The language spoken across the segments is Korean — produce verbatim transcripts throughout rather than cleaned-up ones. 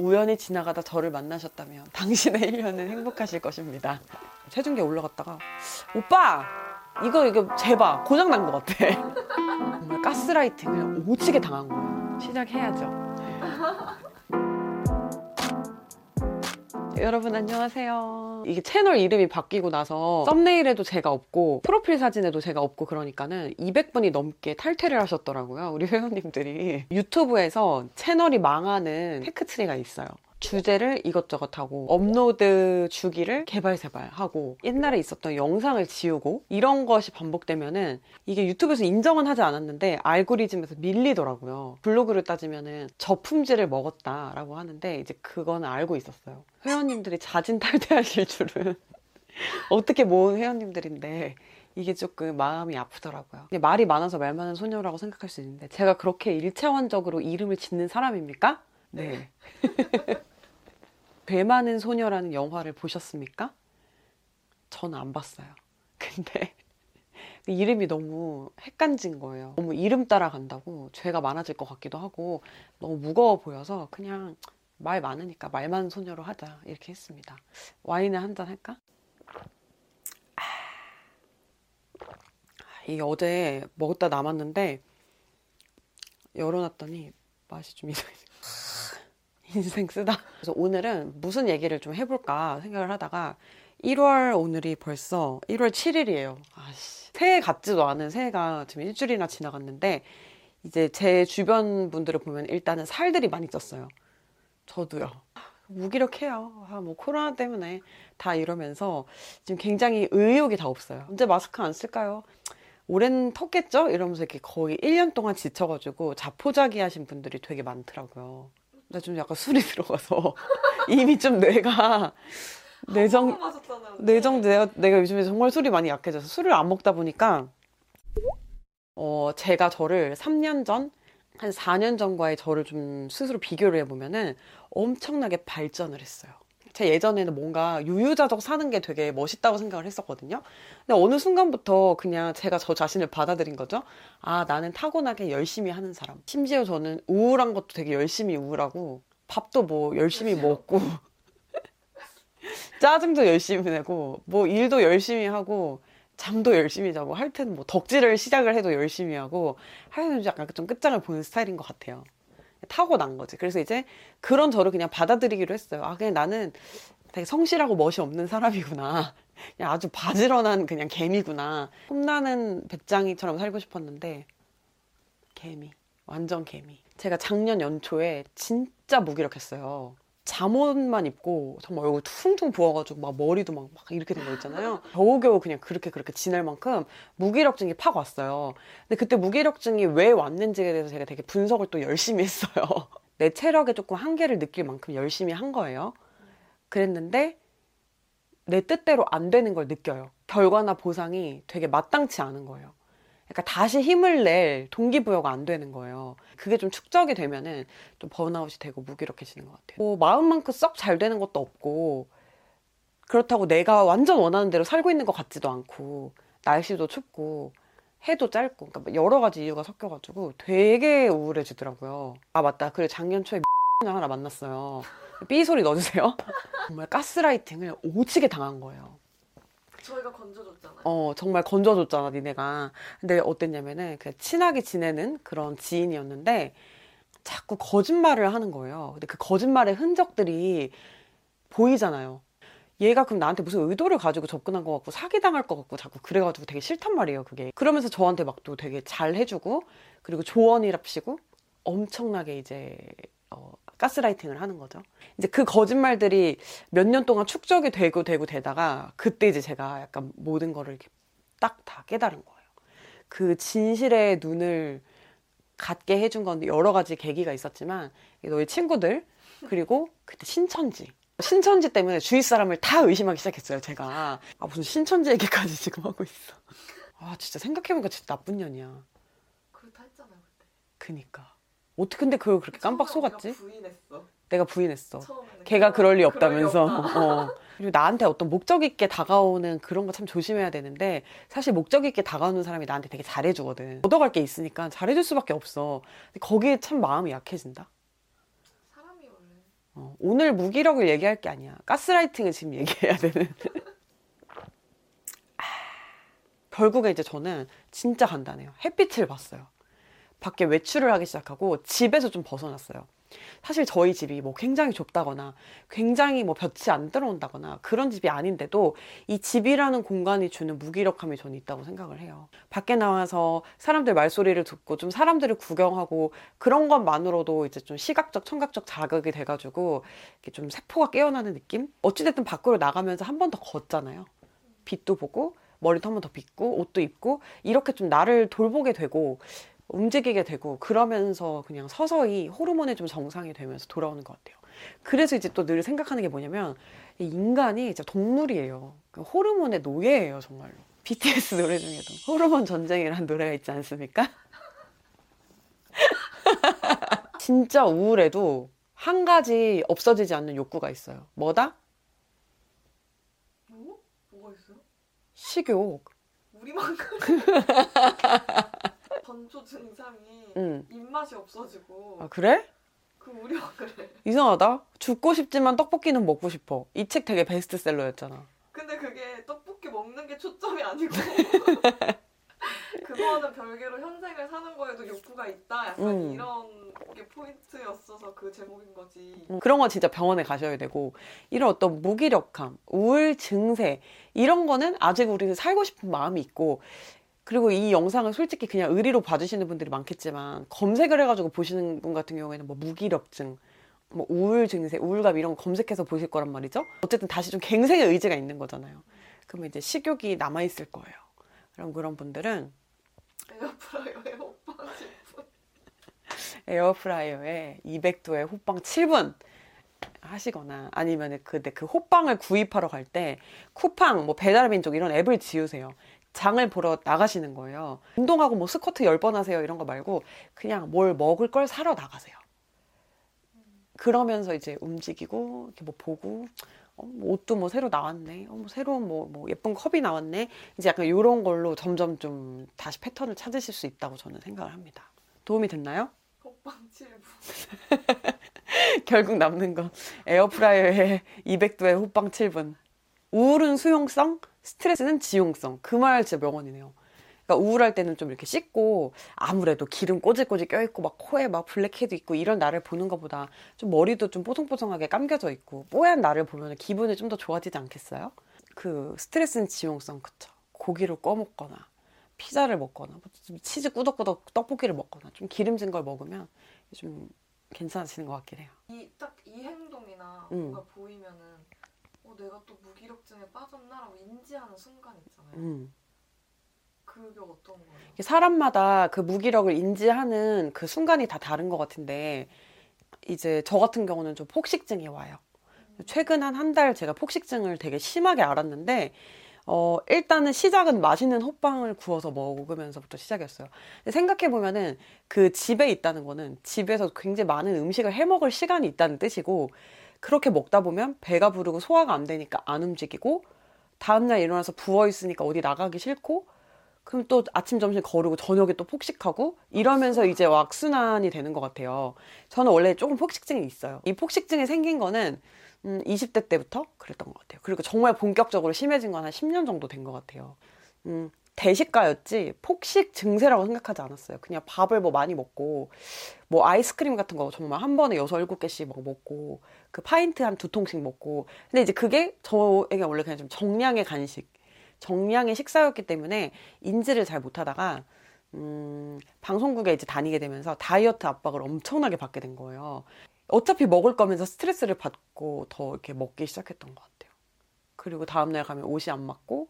우연히 지나가다 저를 만나셨다면 당신의 일 년은 행복하실 것입니다. 체중계 올라갔다가 오빠! 이거 이거 제발 고장난 것 같아. 정말 가스라이팅을 오지게 당한 거예요. 시작해야죠. 여러분 안녕하세요. 이게 채널 이름이 바뀌고 나서 썸네일에도 제가 없고 프로필 사진에도 제가 없고 그러니까는 이백 분이 넘게 탈퇴를 하셨더라고요. 우리 회원님들이. 유튜브에서 채널이 망하는 테크트리가 있어요. 주제를 이것저것 하고 업로드 주기를 개발세발 하고 옛날에 있었던 영상을 지우고 이런 것이 반복되면은 이게 유튜브에서 인정은 하지 않았는데 알고리즘에서 밀리더라고요. 블로그를 따지면은 저품질을 먹었다라고 하는데 이제 그건 알고 있었어요. 회원님들이 자진 탈퇴하실 줄은 어떻게 모은 회원님들인데 이게 조금 마음이 아프더라고요. 말이 많아서 말 많은 소녀라고 생각할 수 있는데 제가 그렇게 일차원적으로 이름을 짓는 사람입니까? 네. 배 많은 소녀라는 영화를 보셨습니까? 저는 안 봤어요. 근데 이름이 너무 헷갈린 거예요. 너무 이름 따라간다고 죄가 많아질 것 같기도 하고 너무 무거워 보여서 그냥 말 많으니까 말 많은 소녀로 하자 이렇게 했습니다. 와인을 한잔 할까? 아... 이게 어제 먹었다 남았는데 열어놨더니 맛이 좀 이상해. 인생 쓰다. 그래서 오늘은 무슨 얘기를 좀 해볼까 생각을 하다가 일월 오늘이 벌써 일월 칠일이에요. 아씨. 새해 같지도 않은 새해가 지금 일주일이나 지나갔는데 이제 제 주변 분들을 보면 일단은 살들이 많이 쪘어요. 저도요. 무기력해요. 아, 뭐 코로나 때문에 다 이러면서 지금 굉장히 의욕이 다 없어요. 언제 마스크 안 쓸까요? 올해는 텄겠죠? 이러면서 이렇게 거의 일 년 동안 지쳐가지고 자포자기 하신 분들이 되게 많더라고요. 나 좀 약간 술이 들어가서 이미 좀 뇌가 내정 내정 내가 내가 요즘에 정말 술이 많이 약해져서 술을 안 먹다 보니까 어 제가 저를 삼 년 전 한 사 년 전과의 저를 좀 스스로 비교를 해보면은 엄청나게 발전을 했어요. 제 예전에는 뭔가 유유자적 사는 게 되게 멋있다고 생각을 했었거든요. 근데 어느 순간부터 그냥 제가 저 자신을 받아들인 거죠. 아, 나는 타고나게 열심히 하는 사람. 심지어 저는 우울한 것도 되게 열심히 우울하고 밥도 뭐 열심히 먹고 짜증도 열심히 내고 뭐 일도 열심히 하고 잠도 열심히 자고 할 텐데 뭐 덕질을 시작을 해도 열심히 하고 하여튼 약간 좀 끝장을 보는 스타일인 것 같아요. 타고난 거지. 그래서 이제 그런 저를 그냥 받아들이기로 했어요. 아, 그냥 나는 되게 성실하고 멋이 없는 사람이구나. 그냥 아주 바지런한 그냥 개미구나. 폼나는 배짱이처럼 살고 싶었는데 개미. 완전 개미. 제가 작년 연초에 진짜 무기력했어요. 잠옷만 입고 정말 얼굴 퉁퉁 부어가지고 막 머리도 막, 막 이렇게 된 거 있잖아요. 겨우겨우 그냥 그렇게 그렇게 지낼 만큼 무기력증이 팍 왔어요. 근데 그때 무기력증이 왜 왔는지에 대해서 제가 되게 분석을 또 열심히 했어요. 내 체력에 조금 한계를 느낄 만큼 열심히 한 거예요. 그랬는데 내 뜻대로 안 되는 걸 느껴요. 결과나 보상이 되게 마땅치 않은 거예요. 그러니까 다시 힘을 낼 동기부여가 안 되는 거예요. 그게 좀 축적이 되면은 좀 번아웃이 되고 무기력해지는 것 같아요. 뭐 마음만큼 썩 잘 되는 것도 없고 그렇다고 내가 완전 원하는 대로 살고 있는 것 같지도 않고 날씨도 춥고 해도 짧고 그러니까 여러 가지 이유가 섞여가지고 되게 우울해지더라고요. 아 맞다. 그리고 작년 초에 X나 하나 만났어요. 삐 소리 넣어주세요. 정말 가스라이팅을 오지게 당한 거예요. 저희가 건져줬잖아요. 어, 정말 건져줬잖아, 니네가. 근데 어땠냐면은 그냥 친하게 지내는 그런 지인이었는데 자꾸 거짓말을 하는 거예요. 근데 그 거짓말의 흔적들이 보이잖아요. 얘가 그럼 나한테 무슨 의도를 가지고 접근한 것 같고 사기당할 것 같고 자꾸 그래가지고 되게 싫단 말이에요, 그게. 그러면서 저한테 막 또 되게 잘 해주고 그리고 조언이랍시고 엄청나게 이제 어, 가스라이팅을 하는 거죠. 이제 그 거짓말들이 몇 년 동안 축적이 되고 되고 되다가 그때 이제 제가 약간 모든 거를 이렇게 딱 다 깨달은 거예요. 그 진실의 눈을 갖게 해준 건 여러 가지 계기가 있었지만 너희 친구들 그리고 그때 신천지. 신천지 때문에 주위 사람을 다 의심하기 시작했어요, 제가. 아, 무슨 신천지 얘기까지 지금 하고 있어. 아, 진짜 생각해보니까 진짜 나쁜 년이야. 그렇다 했잖아요, 그때. 그니까. 어떻게 근데 그걸 그렇게 깜빡 속았지? 부인했어. 내가 부인했어. 걔가 그럴 리 없다면서. 어. 그리고 나한테 어떤 목적 있게 다가오는 그런 거 참 조심해야 되는데 사실 목적 있게 다가오는 사람이 나한테 되게 잘해주거든. 얻어갈 게 있으니까 잘해줄 수밖에 없어. 근데 거기에 참 마음이 약해진다. 사람이 원래. 어. 오늘 무기력을 얘기할 게 아니야. 가스라이팅을 지금 얘기해야 되는. 아, 결국에 이제 저는 진짜 간단해요. 햇빛을 봤어요. 밖에 외출을 하기 시작하고 집에서 좀 벗어났어요. 사실 저희 집이 뭐 굉장히 좁다거나 굉장히 뭐 볕이 안 들어온다거나 그런 집이 아닌데도 이 집이라는 공간이 주는 무기력함이 저는 있다고 생각을 해요. 밖에 나와서 사람들 말소리를 듣고 좀 사람들을 구경하고 그런 것만으로도 이제 좀 시각적 청각적 자극이 돼가지고 이렇게 좀 세포가 깨어나는 느낌? 어찌됐든 밖으로 나가면서 한 번 더 걷잖아요. 빛도 보고 머리도 한 번 더 빗고 옷도 입고 이렇게 좀 나를 돌보게 되고 움직이게 되고 그러면서 그냥 서서히 호르몬이 좀 정상이 되면서 돌아오는 것 같아요. 그래서 이제 또 늘 생각하는 게 뭐냐면 인간이 진짜 동물이에요. 호르몬의 노예예요 정말로. 비티에스 노래 중에도 호르몬 전쟁이라는 노래가 있지 않습니까? 진짜 우울해도 한 가지 없어지지 않는 욕구가 있어요. 뭐다? 뭐? 뭐가 있어요? 식욕. 우리만큼? 전초 증상이 응. 입맛이 없어지고. 아 그래? 그 우려 그래. 이상하다. 죽고 싶지만 떡볶이는 먹고 싶어. 이 책 되게 베스트셀러였잖아. 근데 그게 떡볶이 먹는 게 초점이 아니고 그거는 별개로 현생을 사는 거에도 욕구가 있다. 약간 음. 이런 게 포인트였어서 그 제목인 거지. 음, 그런 건 진짜 병원에 가셔야 되고 이런 어떤 무기력함, 우울 증세 이런 거는 아직 우리는 살고 싶은 마음이 있고. 그리고 이 영상을 솔직히 그냥 의리로 봐주시는 분들이 많겠지만 검색을 해가지고 보시는 분 같은 경우에는 뭐 무기력증, 뭐 우울 증세, 우울감 이런 거 검색해서 보실 거란 말이죠. 어쨌든 다시 좀 갱생의 의지가 있는 거잖아요. 그러면 이제 식욕이 남아있을 거예요. 그럼 그런 분들은 에어프라이어에 호빵 칠 분 에어프라이어에 이백 도에 호빵 칠 분 하시거나 아니면 그때 그 호빵을 구입하러 갈 때 쿠팡, 뭐 배달민족 이런 앱을 지우세요. 장을 보러 나가시는 거예요. 운동하고 뭐 스쿼트 열 번 하세요 이런 거 말고 그냥 뭘 먹을 걸 사러 나가세요. 그러면서 이제 움직이고 이렇게 뭐 보고 어, 뭐 옷도 뭐 새로 나왔네. 어, 뭐 새로운 뭐, 뭐 예쁜 컵이 나왔네. 이제 약간 이런 걸로 점점 좀 다시 패턴을 찾으실 수 있다고 저는 생각을 합니다. 도움이 됐나요? 호빵 칠 분 결국 남는 거 에어프라이어에 이백 도에 호빵 칠 분. 우울은 수용성, 스트레스는 지용성. 그 말 진짜 명언이네요. 그러니까 우울할 때는 좀 이렇게 씻고 아무래도 기름 꼬질꼬질 껴있고 막 코에 막 블랙헤드 있고 이런 나를 보는 것보다 좀 머리도 좀 뽀송뽀송하게 감겨져 있고 뽀얀 나를 보면 기분이 좀 더 좋아지지 않겠어요? 그 스트레스는 지용성 그쵸. 고기를 구워 먹거나 피자를 먹거나 치즈 꾸덕꾸덕 떡볶이를 먹거나 좀 기름진 걸 먹으면 좀 괜찮아지는 것 같긴 해요. 이, 딱 이 행동이나 음. 뭔가 보이면은 어, 내가 또 무기력증에 빠졌나라고 인지하는 순간 있잖아요. 음. 그게 어떤 거예요? 사람마다 그 무기력을 인지하는 그 순간이 다 다른 것 같은데 이제 저 같은 경우는 좀 폭식증이 와요. 음. 최근 한 한 달 제가 폭식증을 되게 심하게 알았는데 어, 일단은 시작은 맛있는 호빵을 구워서 먹으면서부터 시작했어요. 생각해보면은 그 집에 있다는 거는 집에서 굉장히 많은 음식을 해먹을 시간이 있다는 뜻이고 그렇게 먹다 보면 배가 부르고 소화가 안 되니까 안 움직이고 다음날 일어나서 부어있으니까 어디 나가기 싫고 그럼 또 아침 점심 거르고 저녁에 또 폭식하고 이러면서 이제 악순환이 되는 것 같아요. 저는 원래 조금 폭식증이 있어요. 이 폭식증이 생긴 거는 음, 이십 대 때부터 그랬던 것 같아요. 그리고 정말 본격적으로 심해진 건 한 십 년 정도 된 것 같아요. 음, 대식가였지 폭식 증세라고 생각하지 않았어요. 그냥 밥을 뭐 많이 먹고 뭐 아이스크림 같은 거 정말 한 번에 여섯, 일곱 개씩 막 먹고 그 파인트 한 두 통씩 먹고 근데 이제 그게 저에게 원래 그냥 좀 정량의 간식, 정량의 식사였기 때문에 인지를 잘 못하다가 음, 방송국에 이제 다니게 되면서 다이어트 압박을 엄청나게 받게 된 거예요. 어차피 먹을 거면서 스트레스를 받고 더 이렇게 먹기 시작했던 것 같아요. 그리고 다음날 가면 옷이 안 맞고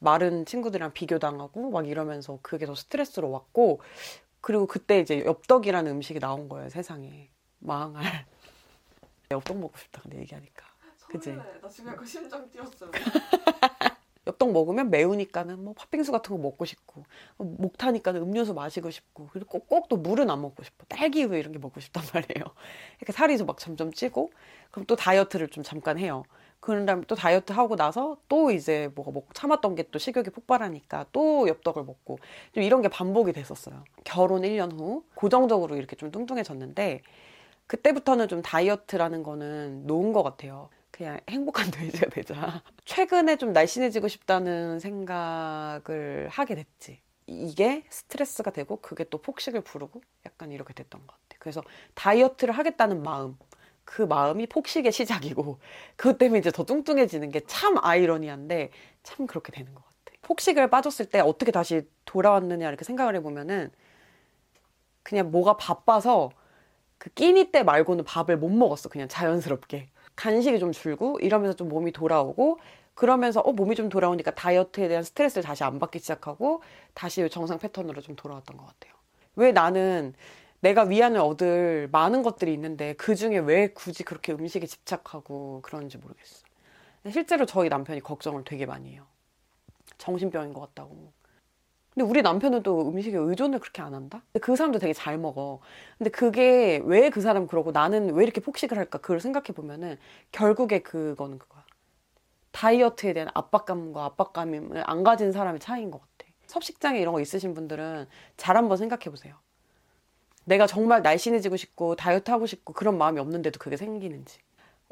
마른 친구들이랑 비교당하고 막 이러면서 그게 더 스트레스로 왔고 그리고 그때 이제 엽떡이라는 음식이 나온 거예요. 세상에 망할. 엽떡 먹고 싶다 근데 얘기하니까 그치? 나 지금 약간 심장 뛰었어요. 엽떡 먹으면 매우니까는 뭐 팥빙수 같은 거 먹고 싶고 목 타니까는 음료수 마시고 싶고 그리고 꼭, 꼭 또 물은 안 먹고 싶어. 딸기우유 이런 게 먹고 싶단 말이에요. 이렇게 살이 막 점점 찌고 그럼 또 다이어트를 좀 잠깐 해요. 그런 다음에 또 다이어트 하고 나서 또 이제 뭐가 먹고 참았던 게 또 식욕이 폭발하니까 또 엽떡을 먹고 좀 이런 게 반복이 됐었어요. 결혼 일 년 후 고정적으로 이렇게 좀 뚱뚱해졌는데 그때부터는 좀 다이어트라는 거는 놓은 것 같아요. 그냥 행복한 돼지가 되자. 최근에 좀 날씬해지고 싶다는 생각을 하게 됐지. 이게 스트레스가 되고 그게 또 폭식을 부르고 약간 이렇게 됐던 것 같아요. 그래서 다이어트를 하겠다는 마음, 그 마음이 폭식의 시작이고 그것 때문에 이제 더 뚱뚱해지는 게 참 아이러니한데 참 그렇게 되는 것 같아요. 폭식을 빠졌을 때 어떻게 다시 돌아왔느냐 이렇게 생각을 해보면은 그냥 뭐가 바빠서 그 끼니 때 말고는 밥을 못 먹었어. 그냥 자연스럽게. 간식이 좀 줄고 이러면서 좀 몸이 돌아오고 그러면서 어 몸이 좀 돌아오니까 다이어트에 대한 스트레스를 다시 안 받기 시작하고 다시 정상 패턴으로 좀 돌아왔던 것 같아요. 왜 나는 내가 위안을 얻을 많은 것들이 있는데 그중에 왜 굳이 그렇게 음식에 집착하고 그런지 모르겠어. 실제로 저희 남편이 걱정을 되게 많이 해요. 정신병인 것 같다고. 근데 우리 남편은 또 음식에 의존을 그렇게 안 한다? 근데 그 사람도 되게 잘 먹어. 근데 그게 왜 그 사람 그러고 나는 왜 이렇게 폭식을 할까? 그걸 생각해보면은 결국에 그거는 그거야. 다이어트에 대한 압박감과 압박감을 안 가진 사람의 차이인 것 같아. 섭식장애 이런 거 있으신 분들은 잘 한번 생각해보세요. 내가 정말 날씬해지고 싶고 다이어트하고 싶고 그런 마음이 없는데도 그게 생기는지.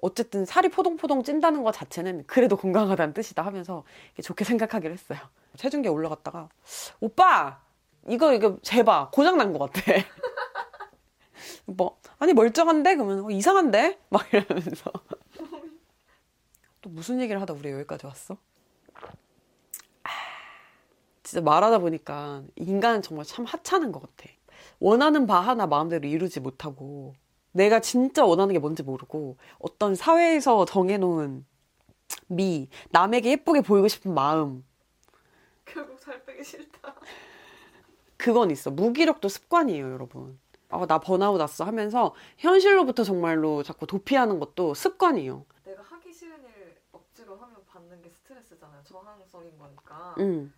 어쨌든 살이 포동포동 찐다는 것 자체는 그래도 건강하다는 뜻이다 하면서 좋게 생각하기로 했어요. 체중계 올라갔다가 오빠! 이거 이거 재봐. 고장난 것 같아. 뭐 아니 멀쩡한데? 그러면 어, 이상한데? 막 이러면서 또 무슨 얘기를 하다 우리 여기까지 왔어? 아, 진짜 말하다 보니까 인간은 정말 참 하찮은 것 같아. 원하는 바 하나 마음대로 이루지 못하고 내가 진짜 원하는 게 뭔지 모르고 어떤 사회에서 정해놓은 미, 남에게 예쁘게 보이고 싶은 마음. 결국 살 빼기 싫다. 그건 있어. 무기력도 습관이에요, 여러분. 아, 나 번아웃 났어 하면서 현실로부터 정말로 자꾸 도피하는 것도 습관이에요. 내가 하기 싫은 일 억지로 하면 받는 게 스트레스잖아요. 저항성인 거니까. 음.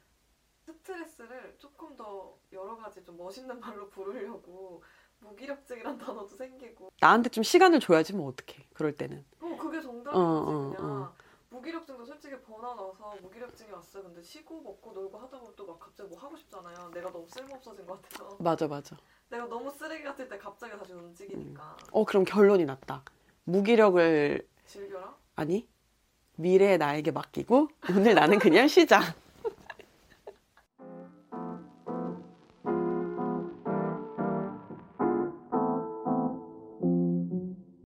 스트레스를 조금 더 여러 가지 좀 멋있는 말로 부르려고 무기력증이란 단어도 생기고. 나한테 좀 시간을 줘야지 뭐 어떡해. 그럴 때는. 어, 그게 정답이지. 어, 어, 그냥 어. 무기력증도 솔직히 번아웃나서 무기력증이 왔어. 근데 쉬고 먹고 놀고 하다 보면 또 막 갑자기 뭐 하고 싶잖아요. 내가 너무 쓸모없어진 것 같아서. 맞아 맞아. 내가 너무 쓰레기 같을 때 갑자기 다시 움직이니까. 음. 어 그럼 결론이 났다. 무기력을 즐겨라? 아니 미래의 나에게 맡기고 오늘 나는 그냥 쉬자.